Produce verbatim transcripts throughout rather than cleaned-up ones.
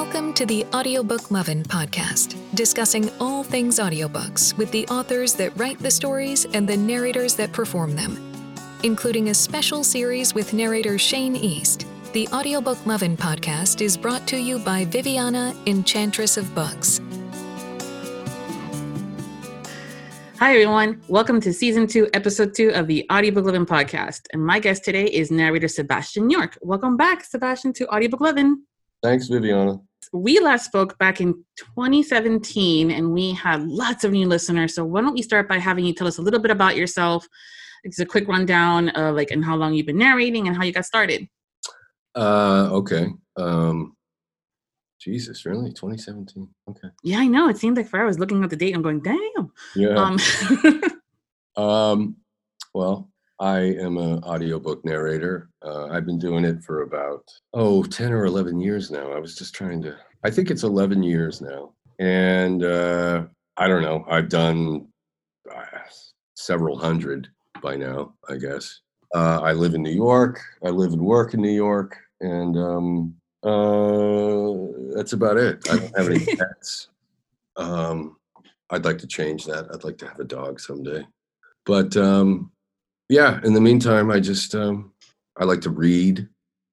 Welcome to the Audiobook Lovin' podcast, discussing all things audiobooks with the authors that write the stories and the narrators that perform them, including a special series with narrator Shane East. The Audiobook Lovin' podcast is brought to you by Viviana, Enchantress of Books. Hi, everyone. Welcome to Season two, Episode two of the Audiobook Lovin' podcast. And my guest today is narrator Sebastian York. Welcome back, Sebastian, to Audiobook Lovin'. Thanks, Viviana. We last spoke back in twenty seventeen, and we had lots of new listeners. So why don't we start by having you tell us a little bit about yourself? It's a quick rundown of like and how long you've been narrating and how you got started. Uh, okay. Um, Jesus, really? twenty seventeen? Okay. Yeah, I know. It seemed like forever. I was looking at the date and going, damn. Yeah. Um, um well. I am an audiobook narrator. Uh, I've been doing it for about, oh, ten or eleven years now. I was just trying to, I think it's eleven years now. And uh, I don't know, I've done uh, several hundred by now, I guess. Uh, I live in New York. I live and work in New York. And um, uh, that's about it. I don't have any pets. Um, I'd like to change that. I'd like to have a dog someday. But... Um, Yeah, in the meantime, I just, um, I like to read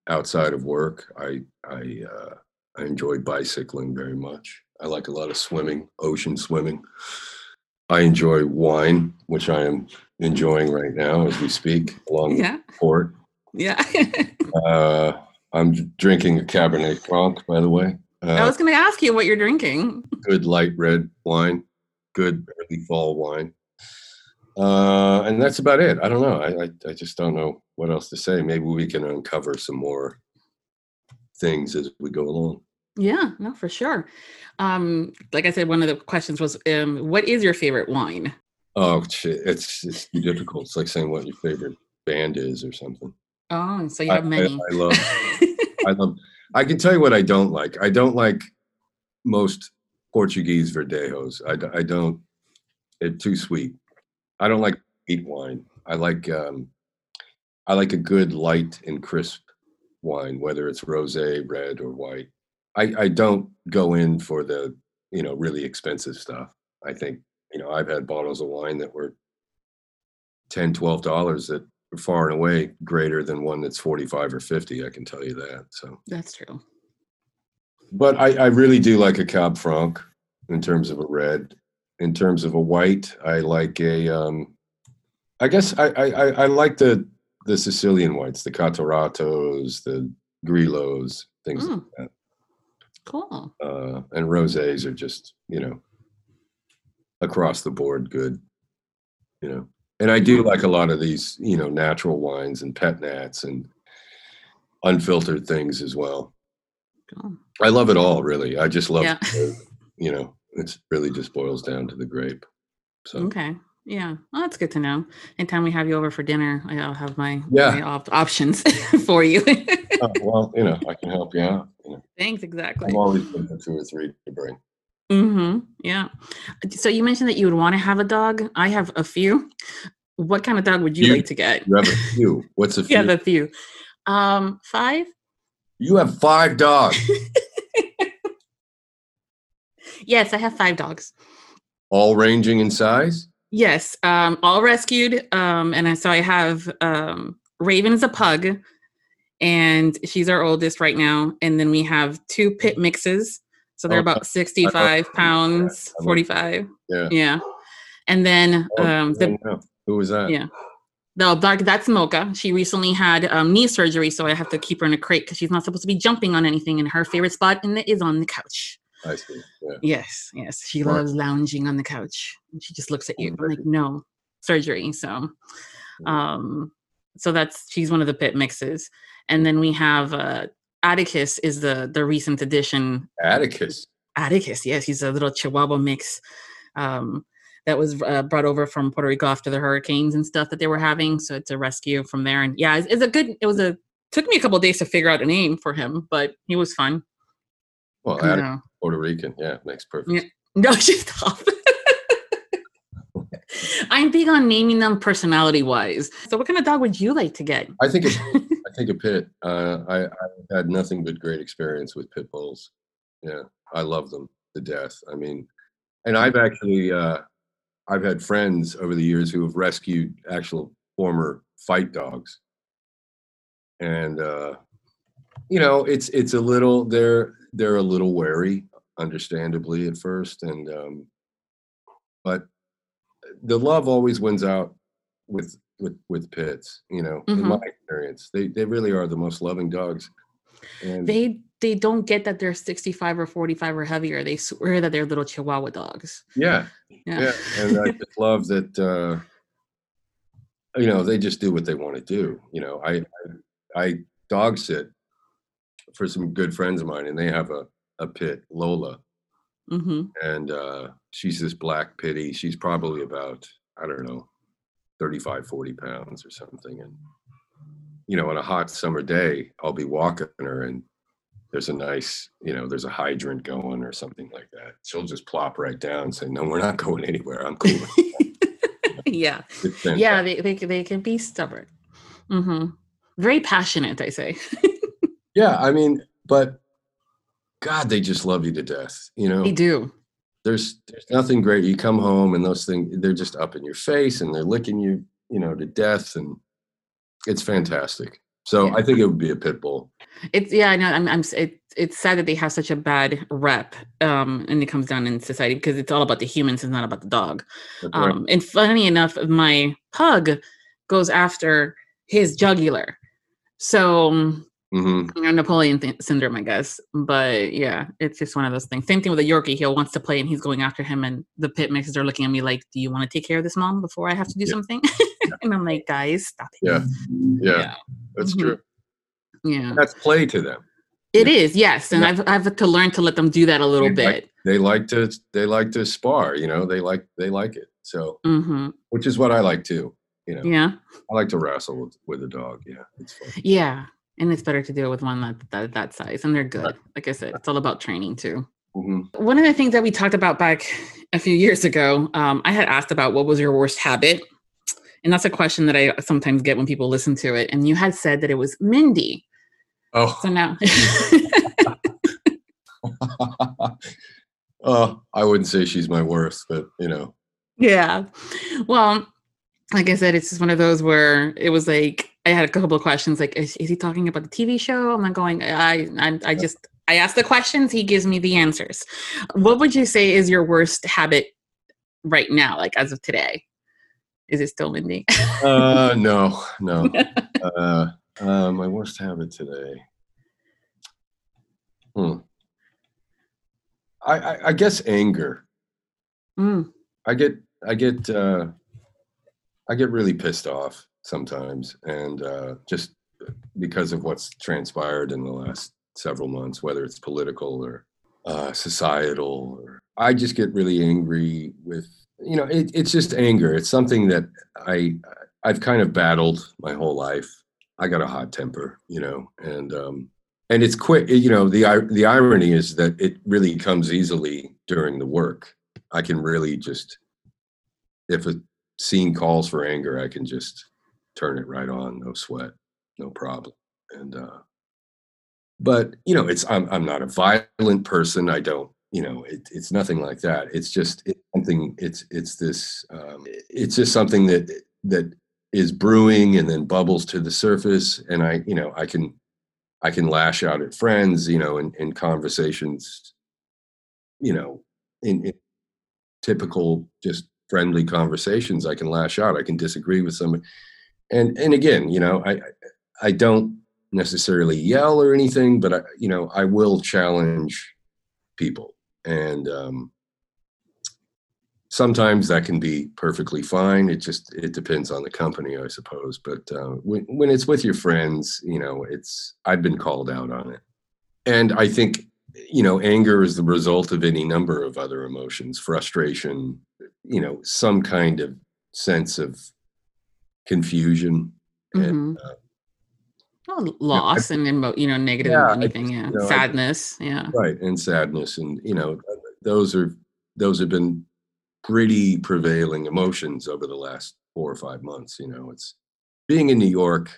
outside of work. I I, uh, I enjoy bicycling very much. I like a lot of swimming, ocean swimming. I enjoy wine, which I am enjoying right now as we speak, along yeah. the port. Yeah. uh, I'm drinking a Cabernet Franc, by the way. Uh, I was going to ask you what you're drinking. Good light red wine, good early fall wine. Uh, and that's about it. I don't know. I, I I just don't know what else to say. Maybe we can uncover some more things as we go along. Yeah, no, for sure. Um, like I said, one of the questions was, um, what is your favorite wine? Oh, it's it's difficult. It's like saying what your favorite band is or something. Oh, so you have I, many. I, I love. I love. I can tell you what I don't like. I don't like most Portuguese verdejos. I I don't. They're too sweet. I don't like sweet wine. I like um, I like a good light and crisp wine, whether it's rosé, red, or white. I, I don't go in for the, you know, really expensive stuff. I think, you know, I've had bottles of wine that were ten dollars, twelve dollars that are far and away greater than one that's forty-five or fifty, I can tell you that. So that's true. But I, I really do like a Cab Franc in terms of a red. In terms of a white, I like a, um, I guess I, I, I like the the Sicilian whites, the Catoratos, the Grillos, things mm. like that. Cool. Uh, and rosés are just, you know, across the board good, you know. And I do like a lot of these, you know, natural wines and pet nats and unfiltered things as well. Cool. I love it all, really. I just love, yeah. the, you know. It really just boils down to the grape. So okay, yeah, well, that's good to know. Anytime we have you over for dinner, I'll have my, yeah. my op- options for you. uh, well, you know, I can help you out. You know. Thanks, exactly. I'm always looking for two or three to bring. Mm-hmm. Yeah. So you mentioned that you would want to have a dog. I have a few. What kind of dog would you, you like to get? You have a few. What's a few? You have a few. Um, five. You have five dogs. Yes, I have five dogs. All ranging in size? Yes, um, all rescued. Um, and I, so I have um, Raven's a pug, and she's our oldest right now. And then we have two pit mixes. So they're oh, about sixty-five pounds, yeah. forty-five. Yeah. Yeah. And then um, the, who was that? Yeah. No, that's Mocha. She recently had um, knee surgery, so I have to keep her in a crate because she's not supposed to be jumping on anything. And her favorite spot in the, is on the couch. I see. Yeah. Yes, yes. She Smart. loves lounging on the couch. She just looks at you. I'm like, no, surgery. So, um, so that's she's one of the pit mixes, and then we have uh, Atticus is the the recent addition. Atticus. Atticus. Yes, he's a little Chihuahua mix um, that was uh, brought over from Puerto Rico after the hurricanes and stuff that they were having. So it's a rescue from there, and yeah, it's, it's a good. It was a took me a couple of days to figure out a name for him, but he was fun. Well, Atticus. You know. Puerto Rican, yeah, makes perfect. Yeah. No, she's tough. I'm big on naming them personality-wise. So, what kind of dog would you like to get? I think a, I think a pit. Uh, I, I had nothing but great experience with pit bulls. Yeah, I love them to death. I mean, and I've actually, uh, I've had friends over the years who have rescued actual former fight dogs. And, uh, you know, it's, it's a little, they're, they're a little wary, understandably at first. And, um, but the love always wins out with, with, with pits, you know, mm-hmm. in my experience, they, they really are the most loving dogs. And they they don't get that they're sixty-five or forty-five or heavier. They swear that they're little Chihuahua dogs. Yeah, yeah. yeah. And I just love that. Uh, you know, they just do what they want to do. You know, I I, I dog sit for some good friends of mine, and they have a a pit, Lola, mm-hmm. and uh, she's this black pitty. She's probably about I don't know, thirty-five, forty pounds or something, and. You know, on a hot summer day, I'll be walking her and there's a nice, you know, there's a hydrant going or something like that. She'll just plop right down and say, no, we're not going anywhere. I'm cool. yeah. Yeah. They, they, they can be stubborn. Mm-hmm. Very passionate, I say. yeah. I mean, but God, they just love you to death. You know, they do. There's, there's nothing greater. You come home and those things, they're just up in your face and they're licking you, you know, to death. And it's fantastic. So yeah. I think it would be a pit bull. It's yeah, I know. I'm. I'm it, it's sad that they have such a bad rep, um, and it comes down in society because it's all about the humans. It's not about the dog. That's right. Um, and funny enough, my pug goes after his jugular. So mm-hmm. you know, Napoleon th- syndrome, I guess. But yeah, it's just one of those things. Same thing with a Yorkie. He wants to play, and he's going after him. And the pit mixes are looking at me like, "Do you want to take care of this, Mom, before I have to do yeah. something?" And I'm like, guys, stop it. Yeah, yeah, yeah. That's true. Yeah, that's play to them. It yeah. is, yes, and yeah. I've I've to learn to let them do that a little they bit. Like, they like to they like to spar, you know. They like they like it. So, mm-hmm. which is what I like too, you know. Yeah, I like to wrestle with, with a dog. Yeah, it's fun. Yeah, and it's better to do it with one that that, that size, and they're good. Right. Like I said, it's all about training too. Mm-hmm. One of the things that we talked about back a few years ago, um, I had asked about what was your worst habit. And that's a question that I sometimes get when people listen to it. And you had said that it was Mindy. Oh. So now. uh, I wouldn't say she's my worst, but, you know. Yeah. Well, like I said, it's just one of those where it was like, I had a couple of questions. Like, is, is he talking about the T V show? I'm not going, I, I, I just, I ask the questions. He gives me the answers. What would you say is your worst habit right now, like as of today? Is it still Mindy? uh, no, no. Uh, uh, my worst habit today. Hmm. I, I, I guess anger. Mm. I get, I get, uh, I get really pissed off sometimes, and uh, just because of what's transpired in the last several months, whether it's political or uh, societal, or I just get really angry with. You know, it, it's just anger. It's something that I, I've kind of battled my whole life. I got a hot temper, you know, and um, and it's quick. You know, the the irony is that it really comes easily during the work. I can really just, if a scene calls for anger, I can just turn it right on, no sweat, no problem. And uh, but you know, it's I'm I'm not a violent person. I don't. You know, it, it's nothing like that. It's just it's something. It's it's this. Um, it's just something that that is brewing and then bubbles to the surface. And I, you know, I can, I can lash out at friends. You know, in, in conversations. You know, in, in typical just friendly conversations, I can lash out. I can disagree with somebody. And and again, you know, I I don't necessarily yell or anything, but I, you know, I will challenge people. And um, sometimes that can be perfectly fine. It just it depends on the company, I suppose. But uh, when when it's with your friends, you know, it's I've been called out on it, and I think you know anger is the result of any number of other emotions, frustration, you know, some kind of sense of confusion, mm-hmm. and uh, well, loss you know, I, and emo- you know negative yeah, anything just, yeah you know, sadness I, yeah right and sadness and you know those are those have been pretty prevailing emotions over the last four or five months. You know, it's being in New York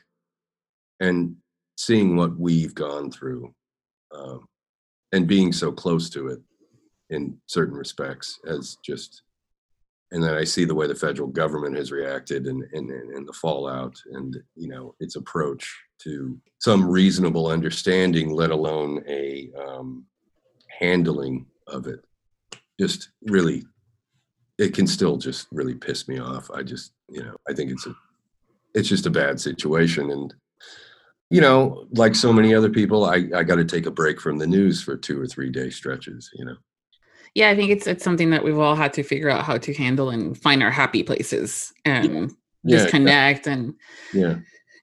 and seeing what we've gone through um, and being so close to it in certain respects as just, and then I see the way the federal government has reacted and, and, and the fallout and, you know, its approach to some reasonable understanding, let alone a um, handling of it. Just really, it can still just really piss me off. I just, you know, I think it's a, it's just a bad situation. And, you know, like so many other people, I, I got to take a break from the news for two or three day stretches, you know? Yeah, I think it's it's something that we've all had to figure out how to handle and find our happy places and yeah. disconnect. Yeah. And yeah,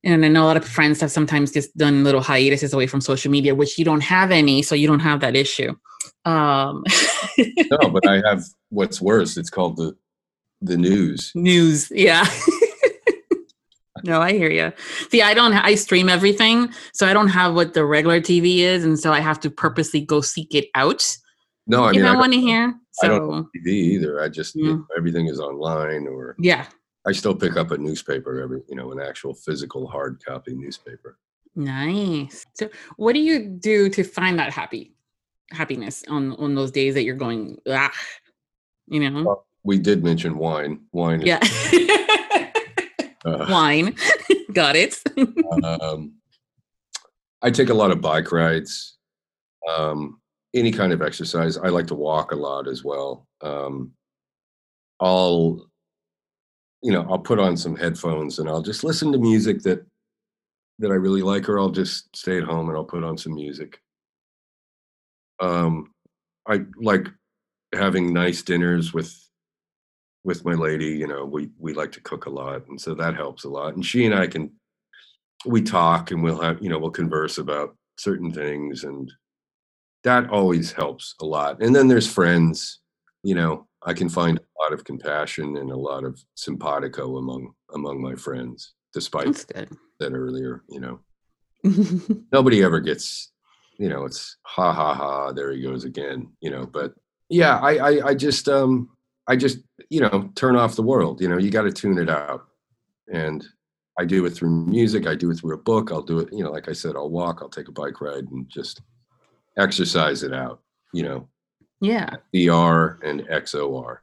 and I know a lot of friends have sometimes just done little hiatuses away from social media, which you don't have any, so you don't have that issue. Um. No, but I have what's worse. It's called the the news. News, yeah. No, I hear you. See, I don't, I stream everything, so I don't have what the regular T V is, and so I have to purposely go seek it out. No, I mean, you don't want to hear. So. I don't have T V either. I just, yeah. you know, everything is online or. Yeah. I still pick up a newspaper every, you know, an actual physical hard copy newspaper. Nice. So what do you do to find that happy, happiness on, on those days that you're going, ah, you know? Well, we did mention wine. Wine. Is- yeah. uh, wine. Got it. um, I take a lot of bike rides. Um, Any kind of exercise. I like to walk a lot as well. Um, I'll, you know, I'll put on some headphones and I'll just listen to music that that I really like, or I'll just stay at home and I'll put on some music. Um, I like having nice dinners with with my lady. You know, we we like to cook a lot, and so that helps a lot. And she and I can we talk and we'll have you know we'll converse about certain things and. That always helps a lot. And then there's friends, you know, I can find a lot of compassion and a lot of simpatico among, among my friends, despite that earlier, you know, nobody ever gets, you know, it's ha ha ha, there he goes again, you know, but yeah, I, I, I just, um, I just, you know, turn off the world, you know, you got to tune it out. And I do it through music. I do it through a book. I'll do it, you know, like I said, I'll walk, I'll take a bike ride and just exercise it out, you know. Yeah. E R and X O R.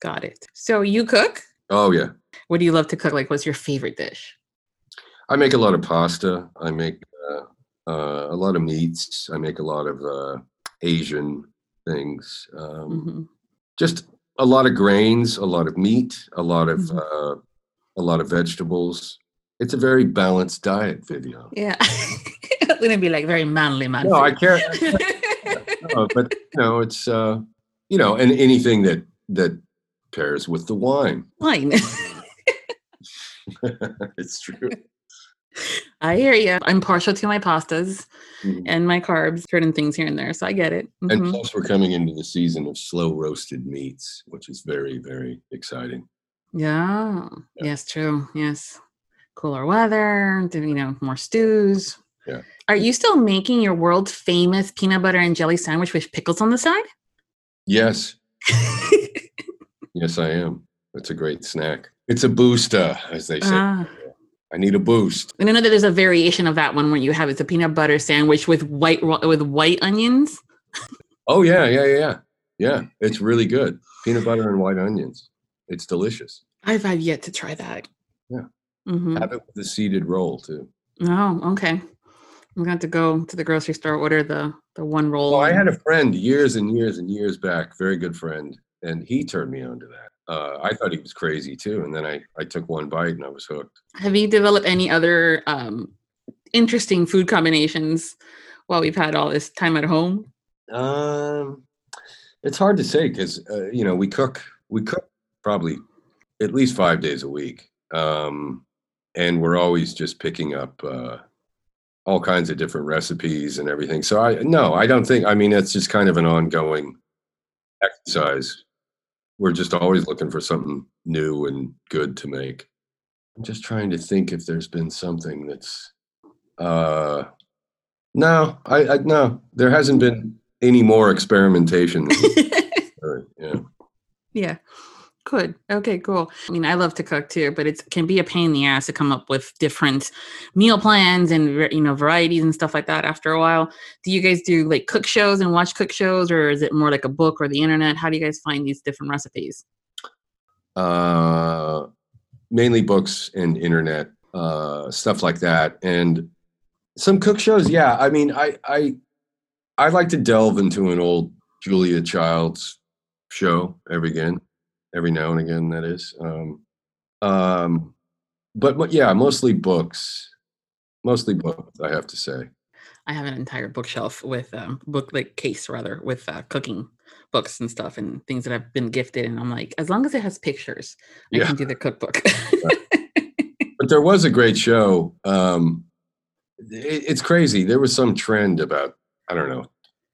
Got it. So you cook? Oh, yeah. What do you love to cook? Like, what's your favorite dish? I make a lot of pasta. I make uh, uh, a lot of meats. I make a lot of uh, Asian things. Um, mm-hmm. Just a lot of grains, a lot of meat, a lot of mm-hmm. uh, a lot of vegetables. It's a very balanced diet, Viviana. Yeah. Wouldn't be like very manly man. No, I can't. No, but you know, it's uh, you know, and anything that that pairs with the wine. Wine. It's true. I hear you. I'm partial to my pastas mm-hmm. and my carbs, certain things here and there, so I get it. Mm-hmm. And plus, we're coming into the season of slow roasted meats, which is very, very exciting. Yeah. yeah. Yes. True. Yes. Cooler weather. You know, more stews. Yeah. Are you still making your world famous peanut butter and jelly sandwich with pickles on the side? Yes. Yes, I am. It's a great snack. It's a booster, as they say. Uh, I need a boost. And I know that there's a variation of that one where you have it's a peanut butter sandwich with white with white onions. Oh, yeah, yeah, yeah. Yeah, it's really good. Peanut butter and white onions. It's delicious. I've, I've yet to try that. Yeah. Mm-hmm. Have it with the seeded roll, too. Oh, okay. I'm going to go to the grocery store, order the, the one roll. Well, I had a friend years and years and years back, very good friend, and he turned me on to that. Uh, I thought he was crazy, too, and then I, I took one bite and I was hooked. Have you developed any other um, interesting food combinations while we've had all this time at home? Um, it's hard to say because, uh, you know, we cook, we cook probably at least five days a week, um, and we're always just picking up uh, – all kinds of different recipes and everything. So I, no, I don't think, I mean, it's just kind of an ongoing exercise. We're just always looking for something new and good to make. I'm just trying to think if there's been something that's, uh, no, I, I no, there hasn't been any more experimentation. Yeah. Yeah. Good. Okay, cool. I mean, I love to cook too, but it can be a pain in the ass to come up with different meal plans and, you know, varieties and stuff like that after a while. Do you guys do like cook shows and watch cook shows, or is it more like a book or the internet? How do you guys find these different recipes? Uh, mainly books and internet, uh, stuff like that. And some cook shows. Yeah. I mean, I, I, I like to delve into an old Julia Child's show every again. Every now and again, that is. Um, um, but, but yeah, mostly books. Mostly books, I have to say. I have an entire bookshelf with um, book like case rather with uh, cooking books and stuff and things that I've been gifted. And I'm like, as long as it has pictures, I yeah. can do the cookbook. But there was a great show. Um, it, it's crazy. There was some trend about, I don't know,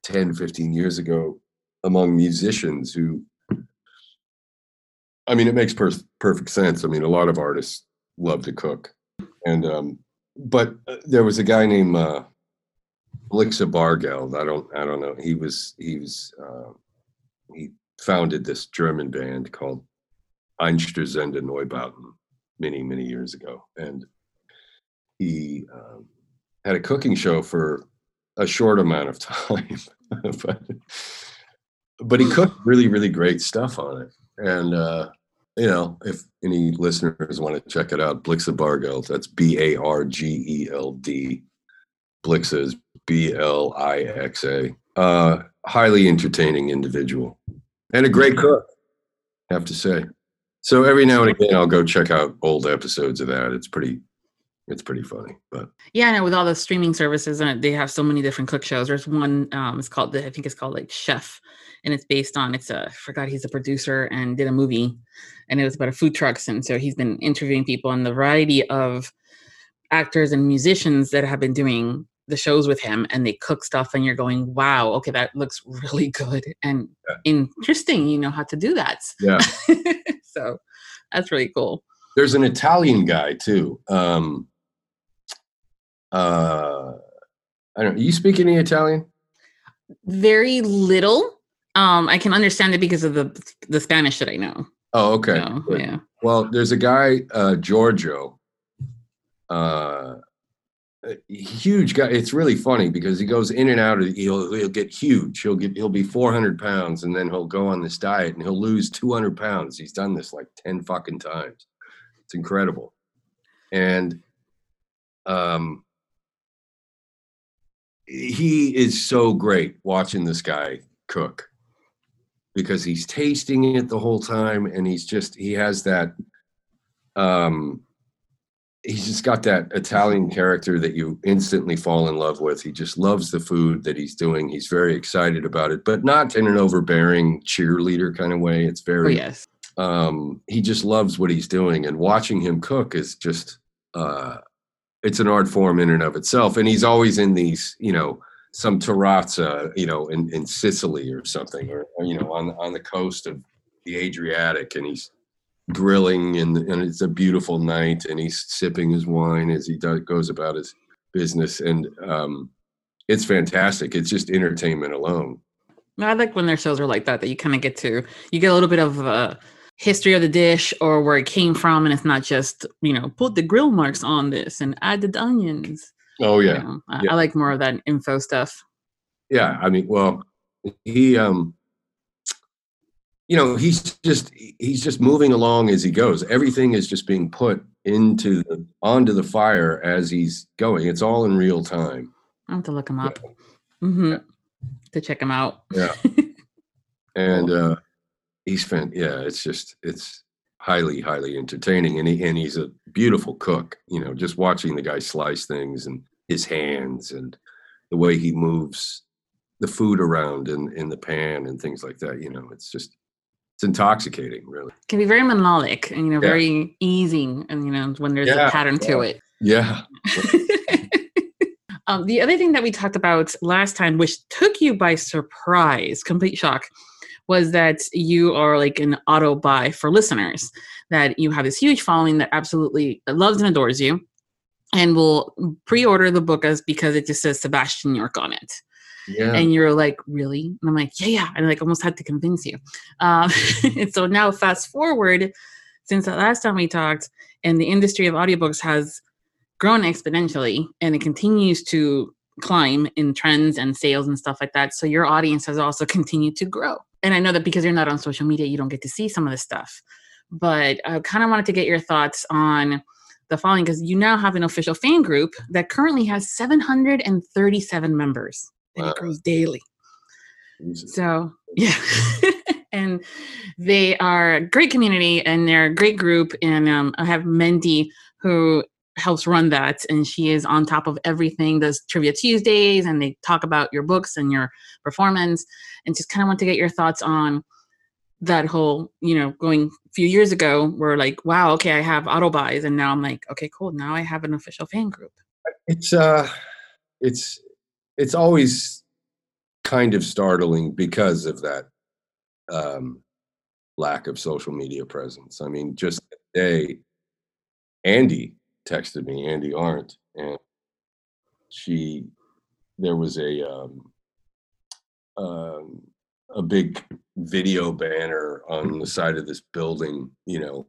ten, fifteen years ago among musicians who, I mean, it makes per- perfect sense. I mean, a lot of artists love to cook. And, um, but there was a guy named, uh, Blixa Bargeld. I don't, I don't know. He was, he was, uh, he founded this German band called Einstürzende Neubauten many, many years ago. And he, um, had a cooking show for a short amount of time, but, but he cooked really, really great stuff on it. And, uh, you know, if any listeners want to check it out, Blixa Bargeld, that's B A R G E L D. Blixa is B L I X A. Uh, highly entertaining individual and a great cook, I have to say. So every now and again, I'll go check out old episodes of that. It's pretty It's pretty funny, but yeah, I know with all the streaming services and they have so many different cook shows. There's one, um, it's called, I think it's called like Chef, and it's based on, it's a, I forgot he's a producer and did a movie and it was about a food trucks. And so he's been interviewing people and the variety of actors and musicians that have been doing the shows with him, and they cook stuff and you're going, wow, okay, that looks really good and yeah. interesting. You know how to do that. Yeah. So that's really cool. There's an Italian guy too. Um, Uh, I don't. You speak any Italian? Very little. Um, I can understand it because of the the Spanish that I know. Oh, okay. So, yeah. Well, there's a guy, uh, Giorgio. Uh, a huge guy. It's really funny because he goes in and out of. He'll he'll get huge. He'll get. He'll be four hundred pounds, and then he'll go on this diet, and he'll lose two hundred pounds. He's done this like ten fucking times. It's incredible. And, um. He is so great watching this guy cook because he's tasting it the whole time. And he's just, he has that, um, he's just got that Italian character that you instantly fall in love with. He just loves the food that he's doing. He's very excited about it, but not in an overbearing cheerleader kind of way. It's very, oh, yes. um, he just loves what he's doing, and watching him cook is just, uh, it's an art form in and of itself. And he's always in these, you know, some terrazza, you know, in, in Sicily or something, or, you know, on, on the coast of the Adriatic, and he's grilling, and, and it's a beautiful night, and he's sipping his wine as he does, goes about his business. And um, it's fantastic. It's just entertainment alone. I like when their shows are like that, that you kind of get to, you get a little bit of uh history of the dish or where it came from, and it's not just, you know, put the grill marks on this and add the onions. Oh yeah. You know, I, yeah. I like more of that info stuff. Yeah, I mean, well, he, um, you know, he's just he's just moving along as he goes. Everything is just being put into the, onto the fire as he's going. It's all in real time. I have to look him up, yeah. Mm-hmm. Yeah. To check him out. Yeah, and. uh He's spent, yeah, it's just, it's highly, highly entertaining. And he, and he's a beautiful cook, you know, just watching the guy slice things and his hands and the way he moves the food around in, in the pan and things like that. You know, it's just, it's intoxicating, really. It can be very melodic and, you know, yeah. very easing. And, you know, when there's yeah. a pattern to it. Yeah. um, the other thing that we talked about last time, which took you by surprise, complete shock, was that you are like an auto buy for listeners, that you have this huge following that absolutely loves and adores you and will pre-order the book as because it just says Sebastian York on it. Yeah. And you're like, really? And I'm like, yeah, yeah. And I like almost had to convince you. Um, and so now fast forward, since the last time we talked, and the industry of audiobooks has grown exponentially, and it continues to climb in trends and sales and stuff like that. So your audience has also continued to grow. And I know that because you're not on social media, you don't get to see some of this stuff. But I kind of wanted to get your thoughts on the following, because you now have an official fan group that currently has seven hundred thirty-seven members. And wow. It grows daily. Easy. So, yeah. And they are a great community, and they're a great group. And um, I have Mandy, who helps run that, and she is on top of everything, does Trivia Tuesdays, and they talk about your books and your performance. And just kind of want to get your thoughts on that whole, you know, going a few years ago, we're like, wow, okay, I have auto buys, and now I'm like, okay, cool, now I have an official fan group. It's uh, it's it's always kind of startling because of that um, lack of social media presence. I mean, just today, Andy texted me, Andy Arndt, and she, there was a um, um, a big video banner on the side of this building. You know,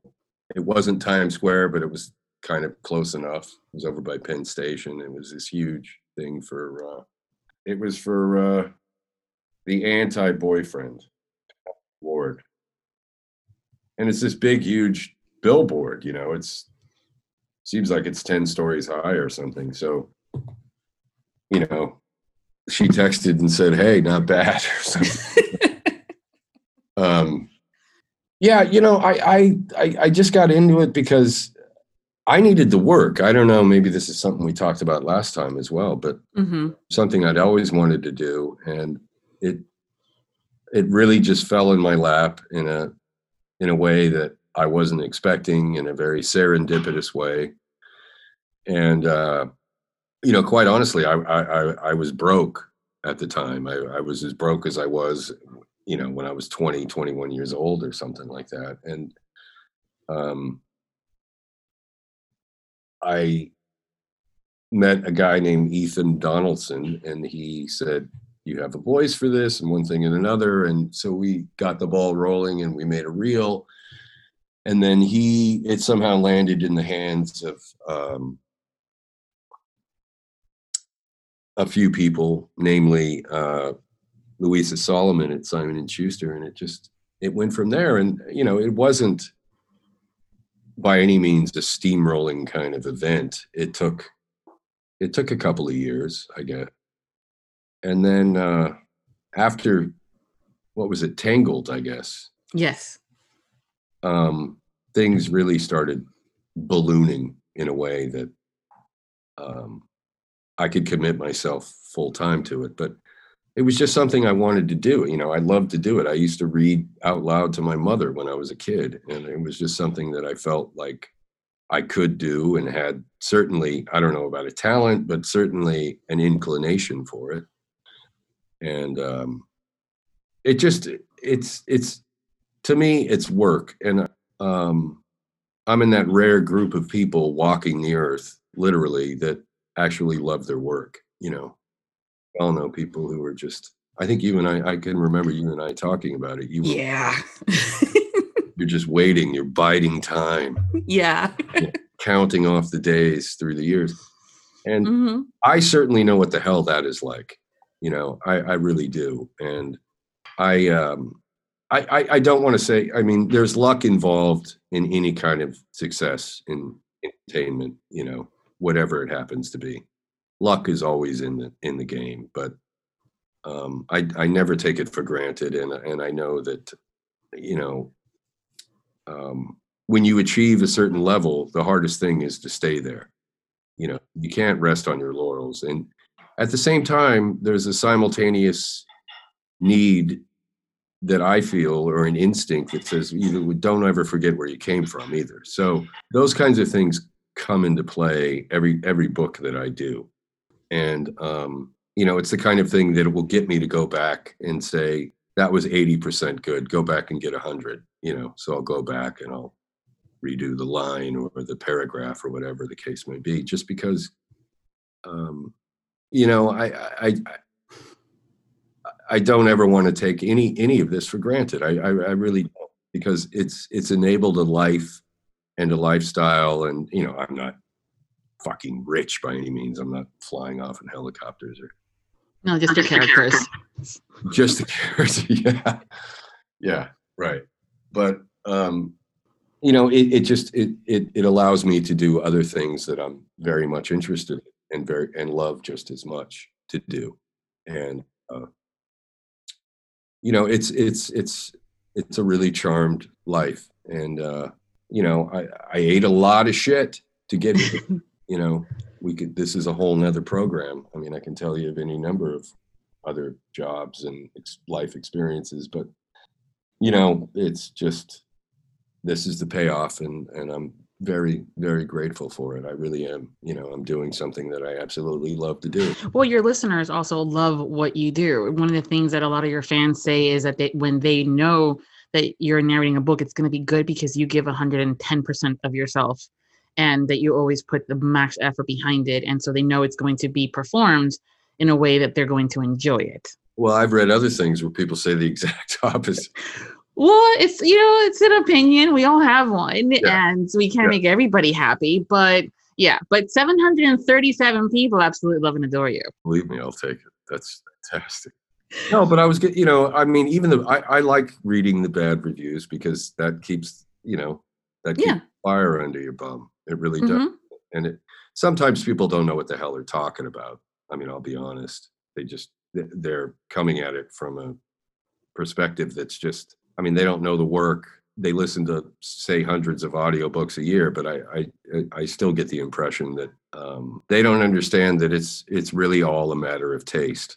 it wasn't Times Square, but it was kind of close enough. It was over by Penn Station. It was this huge thing for, uh, it was for uh, the anti-boyfriend award. And it's this big, huge billboard, you know, it's, seems like it's ten stories high or something. So, you know, she texted and said, hey, not bad or something. um, yeah, you know, I, I, I, I just got into it because I needed the work. I don't know, maybe this is something we talked about last time as well, but mm-hmm. something I'd always wanted to do. And it, it really just fell in my lap in a, in a way that I wasn't expecting, in a very serendipitous way. And, uh, you know, quite honestly, I, I, I was broke at the time. I, I was as broke as I was, you know, when I was twenty, twenty-one years old or something like that. And, um, I met a guy named Ethan Donaldson, and he said, you have a voice for this and one thing and another. And so we got the ball rolling and we made a reel. And then he, it somehow landed in the hands of um, a few people, namely uh, Louisa Solomon at Simon and Schuster. And it just, it went from there. And, you know, it wasn't by any means a steamrolling kind of event. It took, it took a couple of years, I guess. And then uh, after, what was it, Tangled, I guess. Yes. Um, things really started ballooning in a way that um, I could commit myself full time to it. But it was just something I wanted to do. You know, I loved to do it. I used to read out loud to my mother when I was a kid. And it was just something that I felt like I could do and had certainly, I don't know about a talent, but certainly an inclination for it. And um, it just, it's, it's, to me, it's work, and um, I'm in that rare group of people walking the earth, literally, that actually love their work, you know. We all know people who are just, I think you and I, I can remember you and I talking about it. You were, yeah. You're just waiting, you're biding time. Yeah. You know, counting off the days through the years. And mm-hmm. I certainly know what the hell that is like, you know, I, I really do. And I... um I, I don't want to say, I mean, there's luck involved in any kind of success in entertainment, you know, whatever it happens to be. Luck is always in the in the game, but um, I, I never take it for granted. And, and I know that, you know, um, when you achieve a certain level, the hardest thing is to stay there. You know, you can't rest on your laurels. And at the same time, there's a simultaneous need that I feel, or an instinct that says, either don't ever forget where you came from either. So those kinds of things come into play every every book that I do. And, um, you know, it's the kind of thing that it will get me to go back and say, that was eighty percent good, go back and get one hundred, you know. So I'll go back and I'll redo the line or the paragraph or whatever the case may be, just because, um, you know, I I, I I don't ever want to take any any of this for granted. I, I, I really don't, because it's it's enabled a life and a lifestyle. And, you know, I'm not fucking rich by any means. I'm not flying off in helicopters or. No, just your characters. Just the characters, yeah. Yeah, right. But, um, you know, it, it just, it, it it allows me to do other things that I'm very much interested in and very and love just as much to do. And, uh, you know, it's, it's, it's, it's a really charmed life. And, uh, you know, I, I ate a lot of shit to get, you know, we could, this is a whole nother program. I mean, I can tell you of any number of other jobs and ex- life experiences, but you know, it's just, this is the payoff, and, and I'm very, very grateful for it. I really am. You know, I'm doing something that I absolutely love to do. Well, your listeners also love what you do. One of the things that a lot of your fans say is that they, when they know that you're narrating a book, it's going to be good because you give one hundred ten percent of yourself, and that you always put the max effort behind it. And so they know it's going to be performed in a way that they're going to enjoy it. Well, I've read other things where people say the exact opposite. Well, it's, you know, it's an opinion. We all have one, yeah. And we can't yeah. make everybody happy, but yeah, but seven hundred thirty-seven people absolutely love and adore you. Believe me, I'll take it. That's fantastic. No, but I was, you know, I mean, even the, I, I like reading the bad reviews because that keeps, you know, that keeps yeah. fire under your bum. It really does. Mm-hmm. And it, sometimes people don't know what the hell they're talking about. I mean, I'll be honest. They just, they're coming at it from a perspective that's just, I mean, they don't know the work. They listen to, say, hundreds of audiobooks a year, but I I, I still get the impression that um, they don't understand that it's it's really all a matter of taste.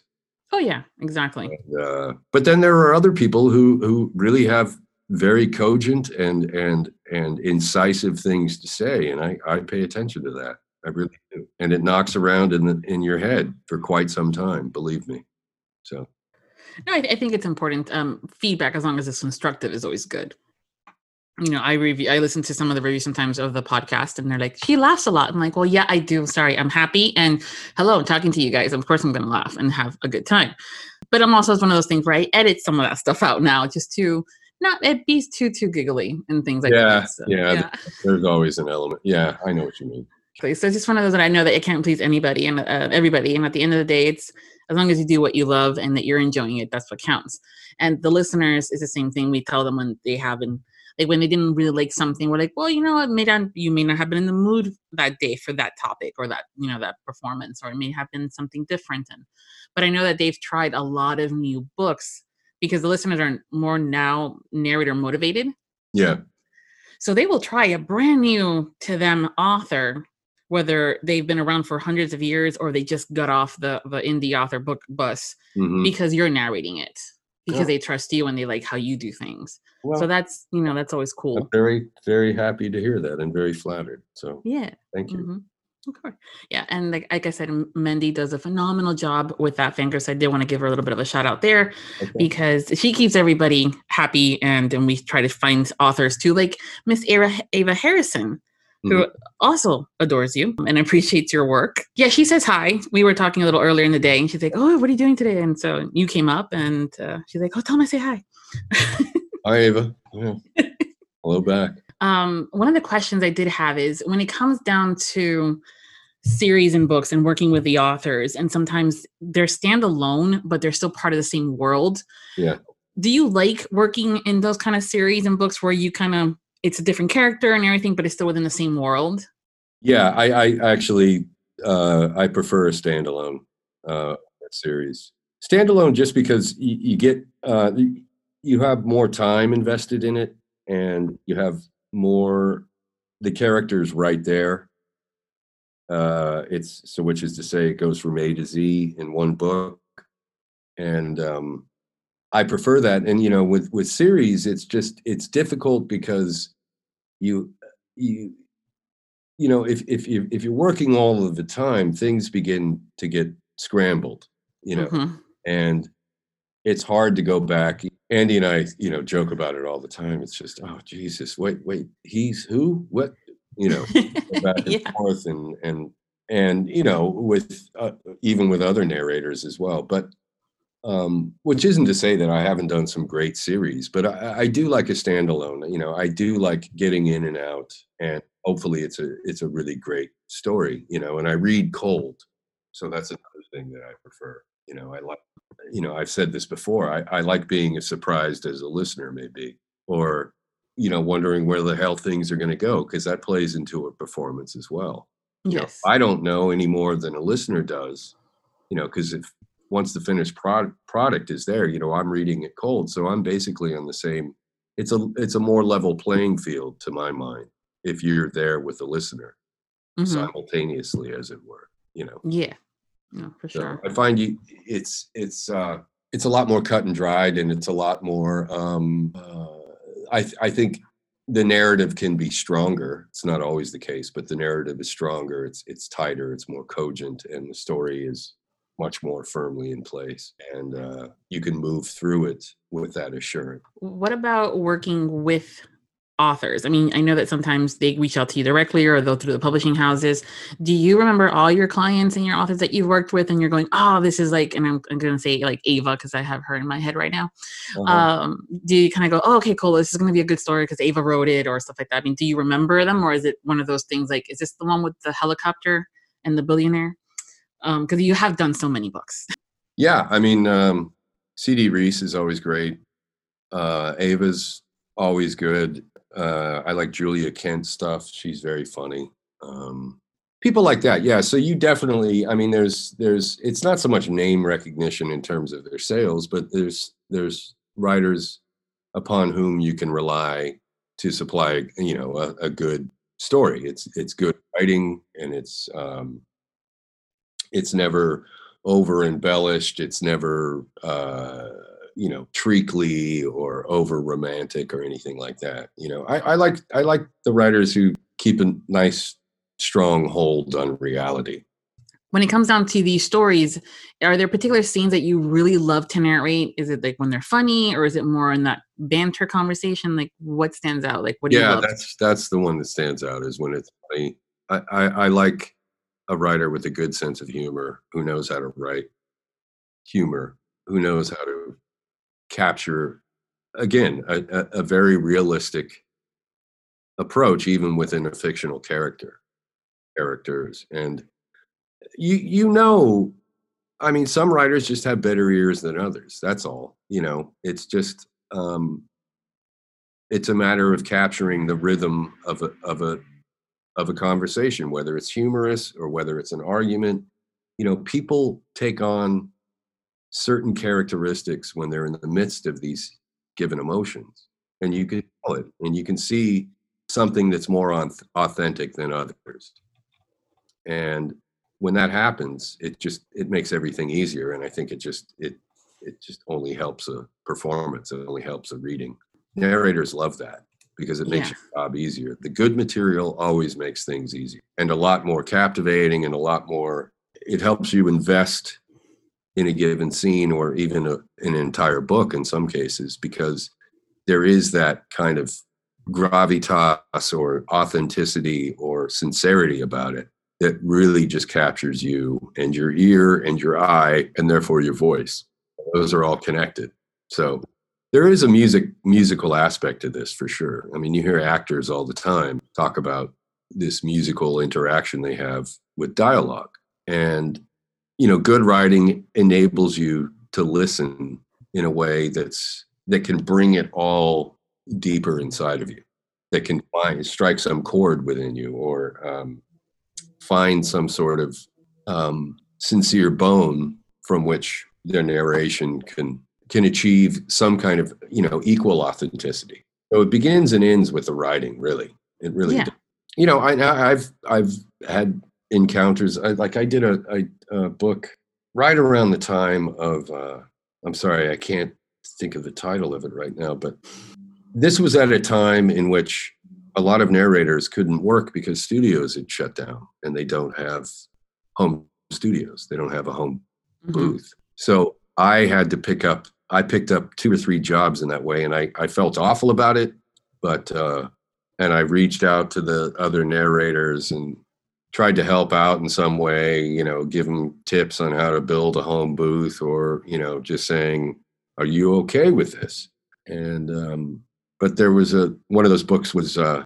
Oh, yeah, exactly. And, uh, but then there are other people who who really have very cogent and and and incisive things to say, and I, I pay attention to that. I really do. And it knocks around in the, in your head for quite some time, believe me. So. No, I, th- I think it's important. Um, feedback, as long as it's constructive, is always good. You know, I review, I listen to some of the reviews sometimes of the podcast, and they're like, she laughs a lot. I'm like, well, yeah, I do. Sorry, I'm happy. And hello, I'm talking to you guys. Of course I'm going to laugh and have a good time. But I'm also, it's one of those things where I edit some of that stuff out now just to not, it be too, too giggly and things like yeah, that. So, yeah, yeah, there's always an element. Yeah, I know what you mean. So it's just one of those that I know that it can't please anybody and uh, everybody. And at the end of the day, it's as long as you do what you love and that you're enjoying it, that's what counts. And the listeners is the same thing. We tell them when they haven't, like when they didn't really like something, we're like, well, you know, it may not, you may not have been in the mood that day for that topic or that, you know, that performance, or it may have been something different. And, but I know that they've tried a lot of new books because the listeners are more now narrator motivated. Yeah. So they will try a brand new to them author, whether they've been around for hundreds of years or they just got off the, the indie author book bus mm-hmm. because you're narrating it, because yeah. they trust you and they like how you do things. Well, so that's, you know, that's always cool. I'm very, very happy to hear that and very flattered. So yeah, thank you. Mm-hmm. Of course. Yeah. And like, like I said, Mandy does a phenomenal job with that finger. So I did want to give her a little bit of a shout out there okay. because she keeps everybody happy. And then we try to find authors too, like Miss Ava, Ava Harrison, who also adores you and appreciates your work. Yeah, she says hi. We were talking a little earlier in the day, and she's like, oh, what are you doing today? And so you came up, and uh, she's like, oh, tell me I say hi. Hi, Ava. Yeah. Hello back. Um, one of the questions I did have is, when it comes down to series and books and working with the authors, and sometimes they're standalone, but they're still part of the same world. Yeah. Do you like working in those kind of series and books where you kind of, it's a different character and everything, but it's still within the same world? Yeah, I, I actually, uh, I prefer a standalone uh, series. Standalone just because you, you get, uh, you have more time invested in it, and you have more, the character's right there. Uh, it's, so which is to say it goes from A to Z in one book. And um, I prefer that. And, you know, with, with series, it's just, it's difficult because You, you, you know, if if you if you're working all of the time, things begin to get scrambled, you know, mm-hmm. and it's hard to go back. Andy and I, you know, joke about it all the time. It's just, oh Jesus, wait, wait, he's who, what, you know, back and yeah. forth, and and and you know, with uh, even with other narrators as well. But Um, which isn't to say that I haven't done some great series, but I, I do like a standalone. You know, I do like getting in and out, and hopefully it's a it's a really great story. You know, and I read cold, so that's another thing that I prefer. You know, I like. You know, I've said this before. I, I like being as surprised as a listener may be, or you know, wondering where the hell things are going to go, because that plays into a performance as well. Yes, you know, I don't know any more than a listener does. You know, because if once the finished product product is there, you know, I'm reading it cold. So I'm basically on the same, it's a, it's a more level playing field to my mind, if you're there with the listener mm-hmm. simultaneously, as it were, you know? Yeah, no, for so sure. I find you, it's, it's, uh, it's a lot more cut and dried, and it's a lot more, um, uh, I, th- I think the narrative can be stronger. It's not always the case, but the narrative is stronger. It's, it's tighter, it's more cogent, and the story is much more firmly in place, and uh, you can move through it with that assurance. What about working with authors? I mean, I know that sometimes they reach out to you directly, or they'll through the publishing houses. Do you remember all your clients and your authors that you've worked with, and you're going, oh, this is like, and I'm, I'm going to say like Ava, because I have her in my head right now. Uh-huh. Um, do you kind of go, oh, okay, cool, this is going to be a good story because Ava wrote it, or stuff like that? I mean, do you remember them, or is it one of those things like, is this the one with the helicopter and the billionaire? Because um, you have done so many books. Yeah, I mean, um, C D. Reese is always great. Uh, Ava's always good. Uh, I like Julia Kent stuff. She's very funny. Um, people like that, yeah. So you definitely, I mean, there's, there's. It's not so much name recognition in terms of their sales, but there's, there's writers upon whom you can rely to supply, you know, a, a good story. It's, it's good writing, and it's. Um, It's never over embellished. It's never, uh, you know, treacly or over romantic or anything like that. You know, I, I like I like the writers who keep a nice, strong hold on reality. When it comes down to these stories, are there particular scenes that you really love to narrate? Is it like when they're funny, or is it more in that banter conversation? Like, what stands out? Like, what do yeah, you love? Yeah, that's that's the one that stands out, is when it's funny. I, I, I like. A writer with a good sense of humor, who knows how to write humor, who knows how to capture, again, a, a very realistic approach, even within a fictional character, characters. And you, you know, I mean, some writers just have better ears than others. That's all, you know, it's just, um, it's a matter of capturing the rhythm of a, of a, of a conversation, whether it's humorous or whether it's an argument. You know, people take on certain characteristics when they're in the midst of these given emotions, and you can tell it, and you can see something that's more on th- authentic than others. And when that happens, it just, it makes everything easier. And I think it just, it, it just only helps a performance. It only helps a reading. Narrators love that, because it makes yeah. your job easier. The good material always makes things easier, and a lot more captivating, and a lot more, it helps you invest in a given scene, or even a, an entire book in some cases, because there is that kind of gravitas or authenticity or sincerity about it that really just captures you and your ear and your eye, and therefore your voice. Those are all connected. So there is a music musical aspect to this, for sure. I mean, you hear actors all the time talk about this musical interaction they have with dialogue. And, you know, good writing enables you to listen in a way that's that can bring it all deeper inside of you, that can find, strike some chord within you, or um, find some sort of um, sincere bone from which their narration can can achieve some kind of, you know, equal authenticity. So it begins and ends with the writing, really. It really, yeah. does. You know, I, I've, I've had encounters, I, like I did a, a, a book right around the time of, uh, I'm sorry, I can't think of the title of it right now, but this was at a time in which a lot of narrators couldn't work because studios had shut down, and they don't have home studios. They don't have a home mm-hmm. booth. So I had to pick up, I picked up two or three jobs in that way, and I, I felt awful about it, but, uh, and I reached out to the other narrators, and tried to help out in some way, you know, give them tips on how to build a home booth, or, you know, just saying, are you okay with this? And, um, but there was a, one of those books was, uh,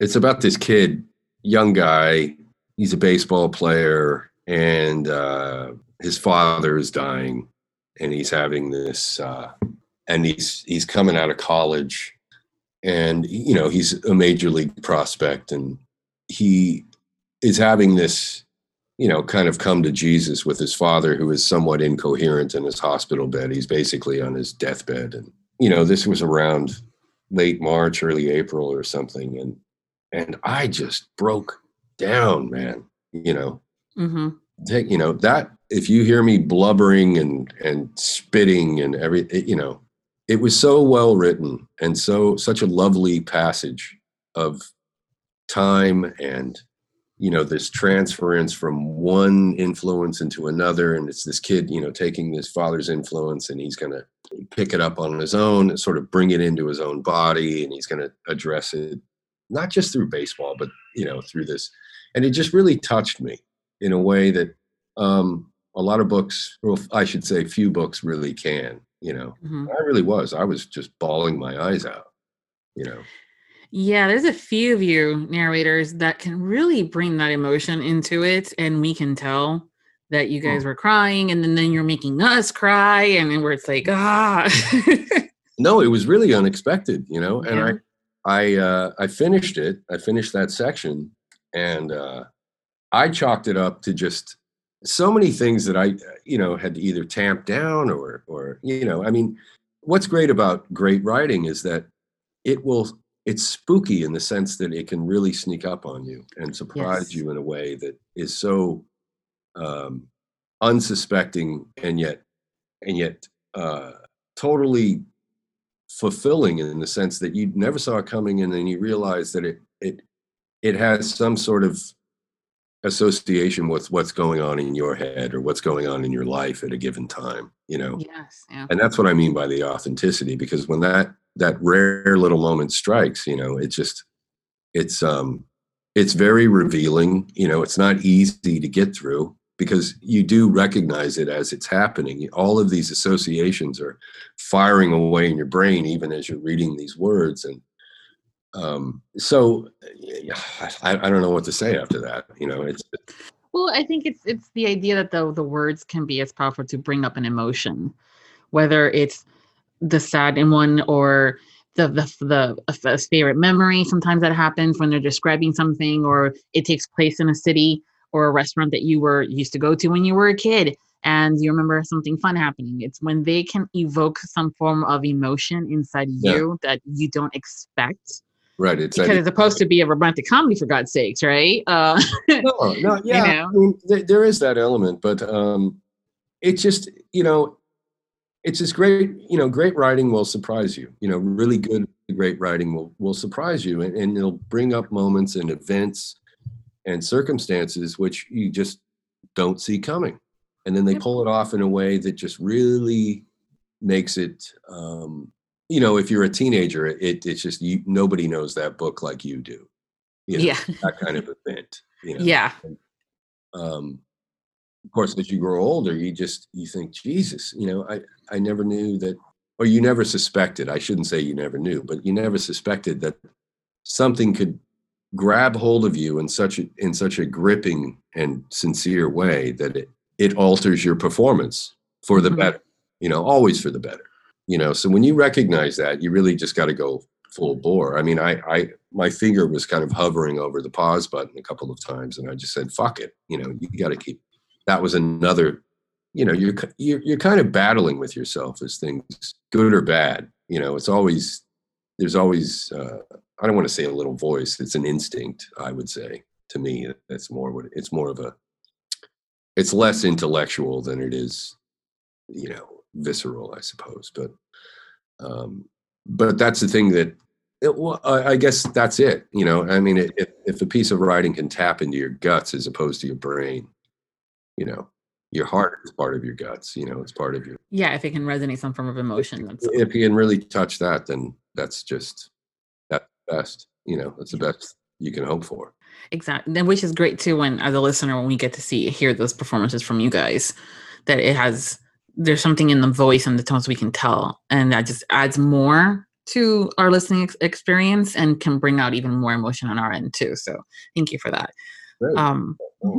it's about this kid, young guy, he's a baseball player, and uh, his father is dying, and he's having this, uh, and he's, he's coming out of college, and, you know, he's a major league prospect, and he is having this, you know, kind of come to Jesus with his father, who is somewhat incoherent in his hospital bed. He's basically on his deathbed. And, you know, this was around late March, early April or something. And, and I just broke down, man, you know, mm-hmm. Take, you know, that if you hear me blubbering and, and spitting and every, it, you know, it was so well written, and so such a lovely passage of time, and, you know, this transference from one influence into another. And it's this kid, you know, taking his father's influence, and he's going to pick it up on his own and sort of bring it into his own body. And he's going to address it, not just through baseball, but, you know, through this. And it just really touched me in a way that um, a lot of books, well, I should say few books really can, you know, mm-hmm. I really was, I was just bawling my eyes out, you know. Yeah, there's a few of you narrators that can really bring that emotion into it. And we can tell that you guys were crying, and then, then you're making us cry. And then we're it's like, ah. No, it was really unexpected, you know. And yeah. I I uh, I finished it. I finished that section. And uh, I chalked it up to just so many things that I, you know, had to either tamp down or, or you know, I mean, what's great about great writing is that it will... it's spooky in the sense that it can really sneak up on you and surprise yes. you in a way that is so um, unsuspecting and yet and yet uh, totally fulfilling, in the sense that you never saw it coming, and then you realize that it it it has some sort of association with what's going on in your head or what's going on in your life at a given time, you know? Yes. Yeah. And that's what I mean by the authenticity, because when that, that rare little moment strikes, you know, it's just, it's, um, it's very revealing, you know, it's not easy to get through, because you do recognize it as it's happening. All of these associations are firing away in your brain, even as you're reading these words. And, um, so I, I don't know what to say after that, you know, it's. Well, I think it's, it's the idea that the, the words can be as powerful to bring up an emotion, whether it's the sad in one or the, the, the favorite memory. Sometimes that happens when they're describing something, or it takes place in a city or a restaurant that you were used to go to when you were a kid and you remember something fun happening. It's when they can evoke some form of emotion inside yeah. you that you don't expect. Right. It's because it's supposed to be a romantic comedy, for God's sakes, right? Uh, no, no, yeah. You know? I mean, there, there is that element, but um, it's just, you know, it's just great, you know, great writing will surprise you. You know, really good, great writing will, will surprise you, and, and it'll bring up moments and events and circumstances which you just don't see coming. And then they yep. pull it off in a way that just really makes it, um, you know, if you're a teenager, it it's just you, nobody knows that book like you do. You know, yeah, that kind of event. You know? Yeah. And, um, of course, as you grow older, you just you think, Jesus, you know, I I never knew that, or you never suspected. I shouldn't say you never knew, but you never suspected that something could grab hold of you in such a, in such a gripping and sincere way that it it alters your performance for the mm-hmm. better. You know, always for the better. You know, so when you recognize that, you really just got to go full bore. I mean, I, I, my finger was kind of hovering over the pause button a couple of times, and I just said, "Fuck it." You know, you got to keep. That was another. You know, you're you're you're kind of battling with yourself as things, good or bad. You know, it's always there's always. Uh, I don't want to say a little voice. It's an instinct, I would say. To me, that's more what it's more of a. It's less intellectual than it is, you know, visceral, I suppose, but um but that's the thing that it, well, I, I guess that's it, you know. I mean, if if a piece of writing can tap into your guts as opposed to your brain, you know, your heart is part of your guts, you know, it's part of your yeah if it can resonate some form of emotion, if, if you can really touch that, then that's just that's the best, you know, that's the best you can hope for. Exactly. Which is great too, when as a listener, when we get to see hear those performances from you guys, that it has there's something in the voice and the tones we can tell, and that just adds more to our listening ex- experience and can bring out even more emotion on our end too. So thank you for that. Really? Um, mm-hmm.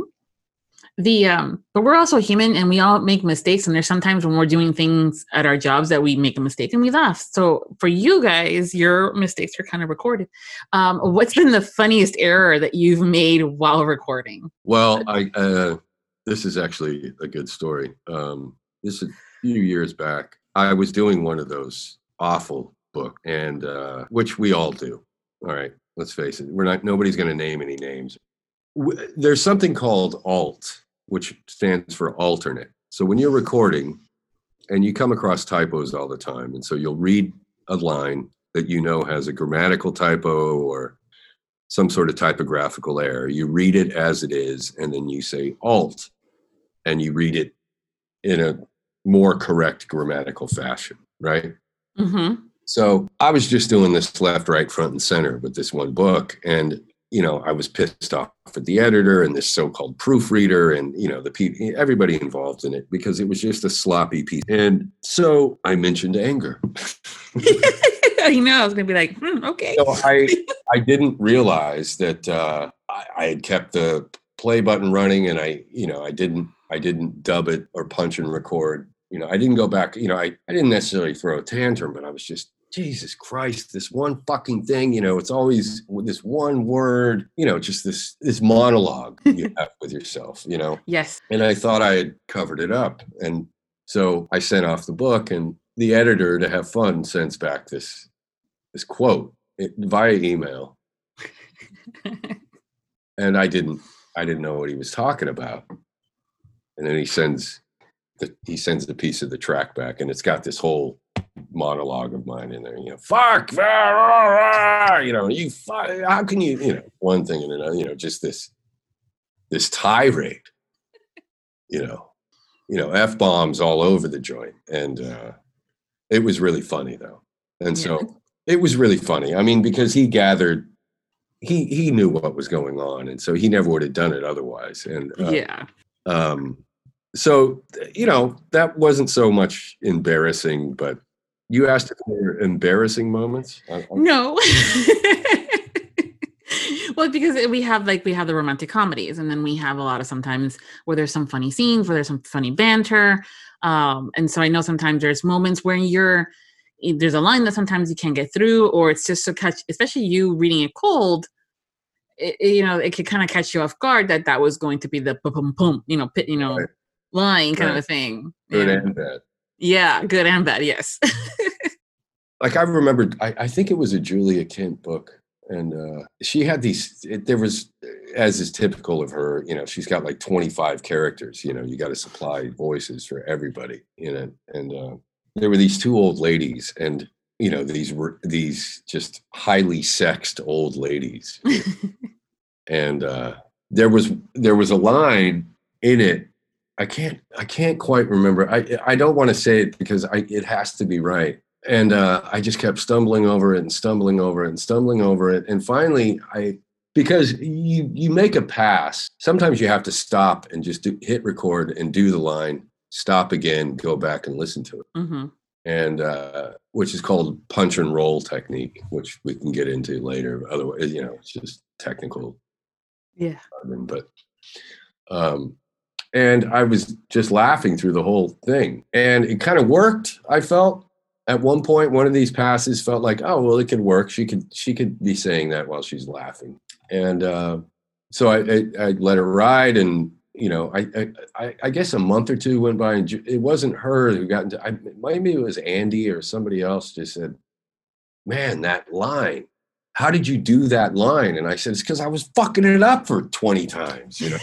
The um, but we're also human, and we all make mistakes. And there's sometimes when we're doing things at our jobs that we make a mistake and we laugh. So for you guys, your mistakes are kind of recorded. Um, what's been the funniest error that you've made while recording? Well, I uh, this is actually a good story. Um, this is a few years back. I was doing one of those awful book, and uh, which we all do. All right, let's face it. We're not. Nobody's going to name any names. There's something called alt, which stands for alternate. So when you're recording, and you come across typos all the time, and so you'll read a line that you know has a grammatical typo or some sort of typographical error. You read it as it is, and then you say alt, and you read it in a more correct grammatical fashion, right? Mm-hmm. So I was just doing this left, right, front, and center with this one book, and you know, I was pissed off at the editor and this so-called proofreader and, you know, the pe- everybody involved in it, because it was just a sloppy piece. And so I mentioned anger. You know, I was going to be like, hmm, okay. So I, I didn't realize that uh, I, I had kept the play button running, and I, you know, I didn't, I didn't dub it or punch and record. You know, I didn't go back, you know, I, I didn't necessarily throw a tantrum, but I was just, Jesus Christ, this one fucking thing, you know, it's always this one word, you know, just this this monologue you have with yourself, you know? Yes. And I thought I had covered it up. And so I sent off the book, and the editor, to have fun, sends back this this quote it, via email. And I didn't I didn't know what he was talking about. And then he sends the he sends the piece of the track back, and it's got this whole monologue of mine in there, you know, fuck, you know, you, how can you, you know, one thing and another, you know, just this, this tirade, you know, you know, F-bombs all over the joint. And uh, it was really funny though. And yeah. so it was really funny. I mean, because he gathered, he, he knew what was going on. And so he never would have done it otherwise. And uh, yeah. Um, so, you know, that wasn't so much embarrassing, but you asked if there were embarrassing moments? I, I, no. Well, because we have like, we have the romantic comedies, and then we have a lot of sometimes where there's some funny scenes, where there's some funny banter. Um, and so I know sometimes there's moments where you're, there's a line that sometimes you can't get through, or it's just so catch, especially you reading it cold, it, it, you know, it could kind of catch you off guard that that was going to be the boom, boom, you know, pit, you know, right. line kind right. of a thing. Good yeah. and bad. Yeah, good and bad, yes. Like I remembered, I, I think it was a Julia Kent book, and uh, she had these, it, there was, as is typical of her, you know, she's got like twenty-five characters, you know, you got to supply voices for everybody in it. And uh, there were these two old ladies, and, you know, these were these just highly sexed old ladies. You know? And uh, there was there was a line in it, I can't, I can't quite remember. I I don't want to say it because I, it has to be right. And uh, I just kept stumbling over it and stumbling over it and stumbling over it. And finally, I, because you, you make a pass, sometimes you have to stop and just do, hit record and do the line, stop again, go back and listen to it. Mm-hmm. And uh, which is called punch and roll technique, which we can get into later. Otherwise, you know, it's just technical. Yeah. But, um, and I was just laughing through the whole thing. And it kind of worked, I felt. At one point, one of these passes felt like, oh, well, it could work. She could she could be saying that while she's laughing. And uh, so I, I, I let her ride. And, you know, I, I I guess a month or two went by. And it wasn't her who got into I, maybe it was Andy or somebody else just said, man, that line. How did you do that line? And I said, it's because I was fucking it up for twenty times, you know.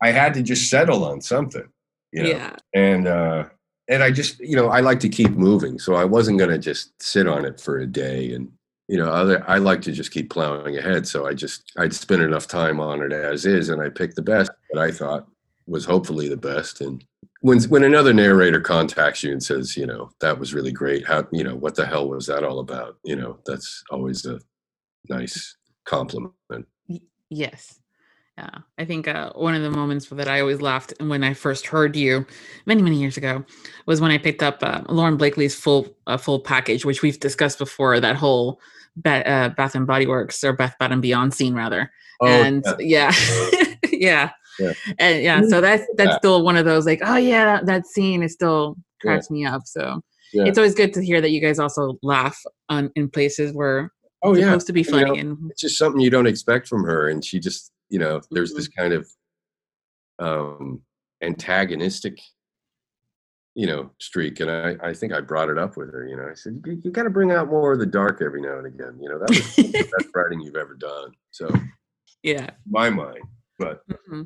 I had to just settle on something, you know, yeah. and uh, and I just, you know, I like to keep moving. So I wasn't going to just sit on it for a day. And, you know, other, I like to just keep plowing ahead. So I just, I'd spent enough time on it as is. And I picked the best that I thought was hopefully the best. And when, when another narrator contacts you and says, you know, that was really great. How, you know, what the hell was that all about? You know, that's always a nice compliment. Yes. Yeah. I think uh, one of the moments that I always laughed when I first heard you many, many years ago was when I picked up uh, Lauren Blakely's full uh, full package, which we've discussed before, that whole Be- uh, Bath and Body Works or Bath, Bath and Beyond scene, rather. Oh, and yeah. Yeah. yeah. yeah. And yeah, so that's that's yeah. still one of those like, oh, yeah, that, that scene is still cracks yeah. me up. So yeah. it's always good to hear that you guys also laugh on, in places where oh, it's yeah. supposed to be funny. You know, and it's just something you don't expect from her. And she just, you know, there's mm-hmm. this kind of um, antagonistic, you know, streak. And I, I think I brought it up with her, you know, I said, you, you got to bring out more of the dark every now and again. You know, that was the best writing you've ever done. So yeah, my mind, but mm-hmm.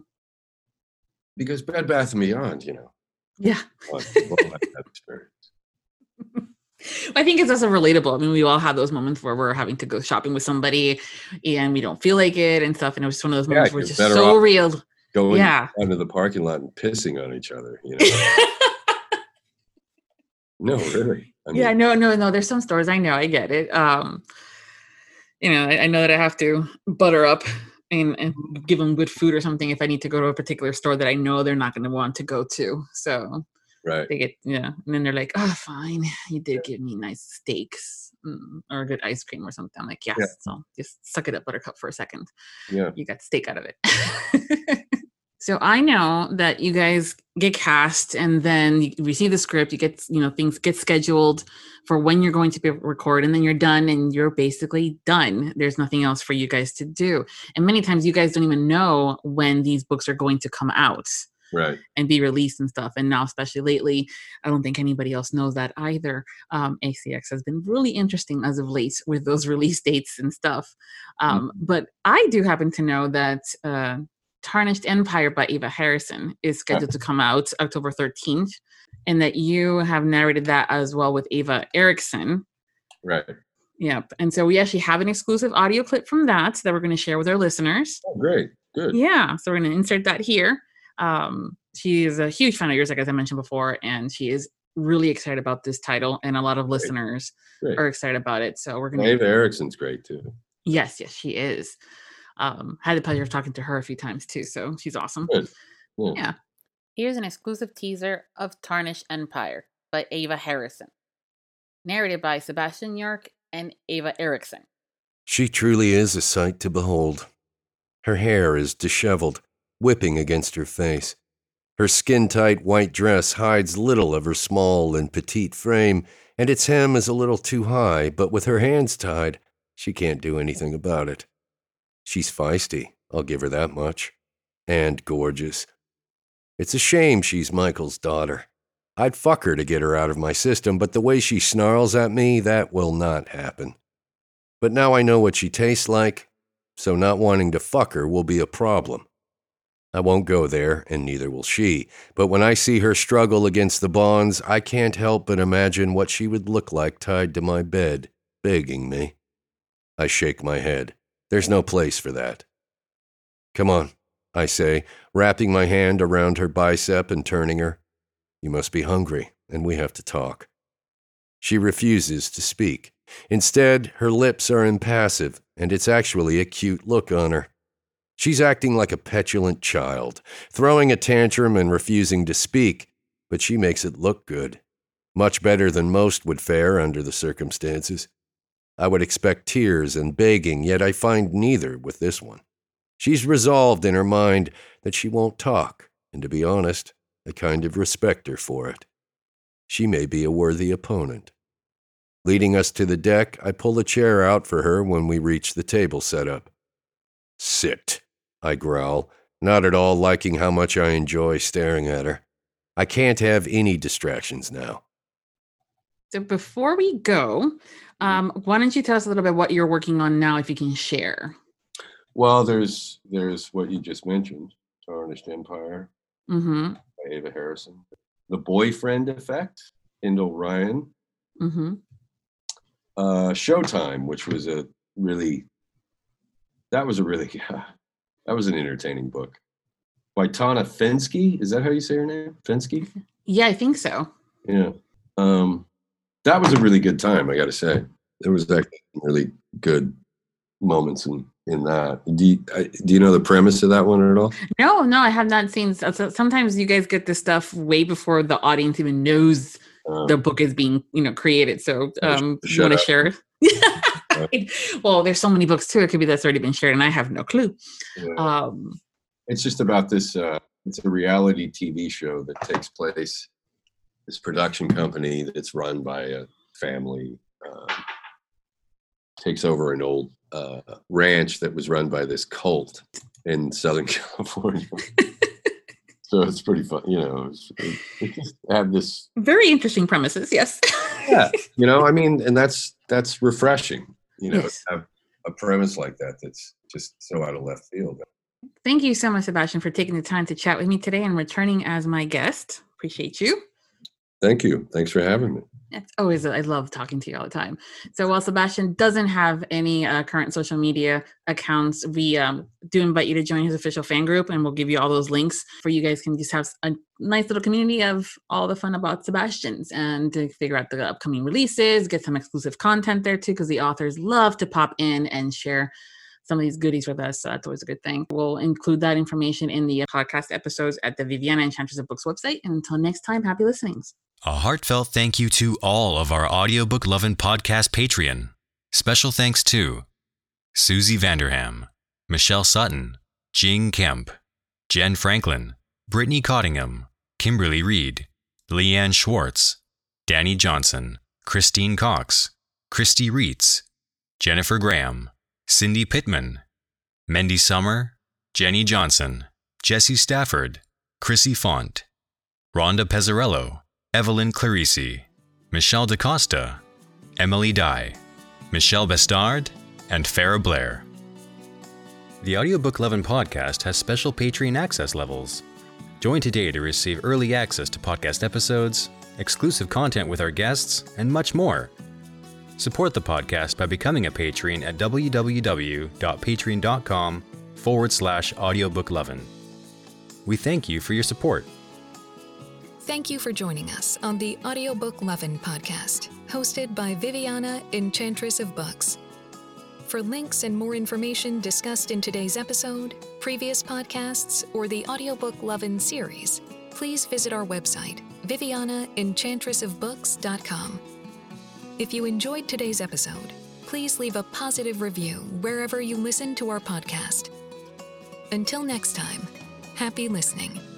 because Bed Bath and Beyond, you know. Yeah. What, what my experience. I think it's also relatable. I mean, we all have those moments where we're having to go shopping with somebody and we don't feel like it and stuff. And it was one of those moments yeah, where it's just so real. Going yeah. into the parking lot and pissing on each other. You know? No, really. I mean, yeah, no, no, no. There's some stores. I know. I get it. Um, you know, I, I know that I have to butter up and, and give them good food or something if I need to go to a particular store that I know they're not going to want to go to. So. Right. They get, yeah. And then they're like, oh, fine. You did yeah. give me nice steaks mm, or a good ice cream or something. I'm like, yes. Yeah. So just suck it up, Buttercup, for a second. Yeah. You got steak out of it. So I know that you guys get cast and then you receive the script. You get, you know, things get scheduled for when you're going to be record, and then you're done and you're basically done. There's nothing else for you guys to do. And many times you guys don't even know when these books are going to come out. Right. And be released and stuff. And now, especially lately, I don't think anybody else knows that either. Um, A C X has been really interesting as of late with those release dates and stuff. Um, mm-hmm. But I do happen to know that uh, Tarnished Empire by Ava Harrison is scheduled to come out October thirteenth. And that you have narrated that as well with Ava Erickson. Right. Yep. And so we actually have an exclusive audio clip from that that we're going to share with our listeners. Oh, great. Good. Yeah. So we're going to insert that here. Um, she is a huge fan of yours, like as I mentioned before, and she is really excited about this title, and a lot of great. listeners great. are excited about it. So we're going to... Ava Erickson's great, too. Yes, yes, she is. Um, had the pleasure of talking to her a few times, too, so she's awesome. Cool. Yeah. Here's an exclusive teaser of Tarnished Empire by Ava Harrison, narrated by Sebastian York and Ava Erickson. She truly is a sight to behold. Her hair is disheveled, whipping against her face. Her skin-tight white dress hides little of her small and petite frame, and its hem is a little too high, but with her hands tied, she can't do anything about it. She's feisty, I'll give her that much. And gorgeous. It's a shame she's Michael's daughter. I'd fuck her to get her out of my system, but the way she snarls at me, that will not happen. But now I know what she tastes like, so not wanting to fuck her will be a problem. I won't go there, and neither will she, but when I see her struggle against the bonds, I can't help but imagine what she would look like tied to my bed, begging me. I shake my head. There's no place for that. Come on, I say, wrapping my hand around her bicep and turning her. You must be hungry, and we have to talk. She refuses to speak. Instead, her lips are impassive, and it's actually a cute look on her. She's acting like a petulant child, throwing a tantrum and refusing to speak, but she makes it look good. Much better than most would fare under the circumstances. I would expect tears and begging, yet I find neither with this one. She's resolved in her mind that she won't talk, and to be honest, I kind of respect her for it. She may be a worthy opponent. Leading us to the deck, I pull a chair out for her when we reach the table set up. Sit. I growl, not at all liking how much I enjoy staring at her. I can't have any distractions now. So before we go, um, why don't you tell us a little bit what you're working on now, if you can share? Well, there's there's what you just mentioned, Tarnished Empire mm-hmm. by Ava Harrison. The Boyfriend Effect, Kendall Ryan. Mm-hmm. Uh, Showtime, which was a really, that was a really... Yeah. That was an entertaining book. By Tana Fensky. Is that how you say her name? Fensky? Yeah, I think so. Yeah. Um, that was a really good time, I got to say. There was actually really good moments and in that. Do you, do you know the premise of that one at all? No, no, I have not seen. So sometimes you guys get this stuff way before the audience even knows um, the book is being, you know, created. So um, you want to share it? Well, there's so many books too. It could be that's already been shared, and I have no clue. Yeah. Um, it's just about this. Uh, it's a reality T V show that takes place. This production company that's run by a family uh, takes over an old uh, ranch that was run by this cult in Southern California. So it's pretty fun, you know. It's, it, it just have this very interesting premises, yes. Yeah, you know, I mean, and that's that's refreshing, you know, yes. To have a premise like that that's just so out of left field. Thank you so much, Sebastian, for taking the time to chat with me today and returning as my guest. Appreciate you. Thank you. Thanks for having me. It's always, I love talking to you all the time. So while Sebastian doesn't have any uh, current social media accounts, we um, do invite you to join his official fan group, and we'll give you all those links for you guys can just have a nice little community of all the fun about Sebastian's and to figure out the upcoming releases, get some exclusive content there too, because the authors love to pop in and share some of these goodies with us. So that's always a good thing. We'll include that information in the podcast episodes at the Viviana Enchantress of Books website. And until next time, happy listenings. A heartfelt thank you to all of our Audiobook Lovin' Podcast Patreon. Special thanks to Susie Vanderham, Michelle Sutton, Jing Kemp, Jen Franklin, Brittany Cottingham, Kimberly Reed, Leanne Schwartz, Danny Johnson, Christine Cox, Christy Reitz, Jennifer Graham, Cindy Pittman, Mendy Summer, Jenny Johnson, Jesse Stafford, Chrissy Font, Rhonda Pezzarello, Evelyn Clarisi, Michelle DaCosta, Emily Dye, Michelle Bestard, and Farah Blair. The Audiobook Lovin' Podcast has special Patreon access levels. Join today to receive early access to podcast episodes, exclusive content with our guests, and much more. Support the podcast by becoming a patron at www.patreon.com forward slash audiobooklovin. We thank you for your support. Thank you for joining us on the Audiobook Lovin' Podcast, hosted by Viviana, Enchantress of Books. For links and more information discussed in today's episode, previous podcasts, or the Audiobook Lovin' series, please visit our website, viviana enchantress of books dot com. If you enjoyed today's episode, please leave a positive review wherever you listen to our podcast. Until next time, happy listening.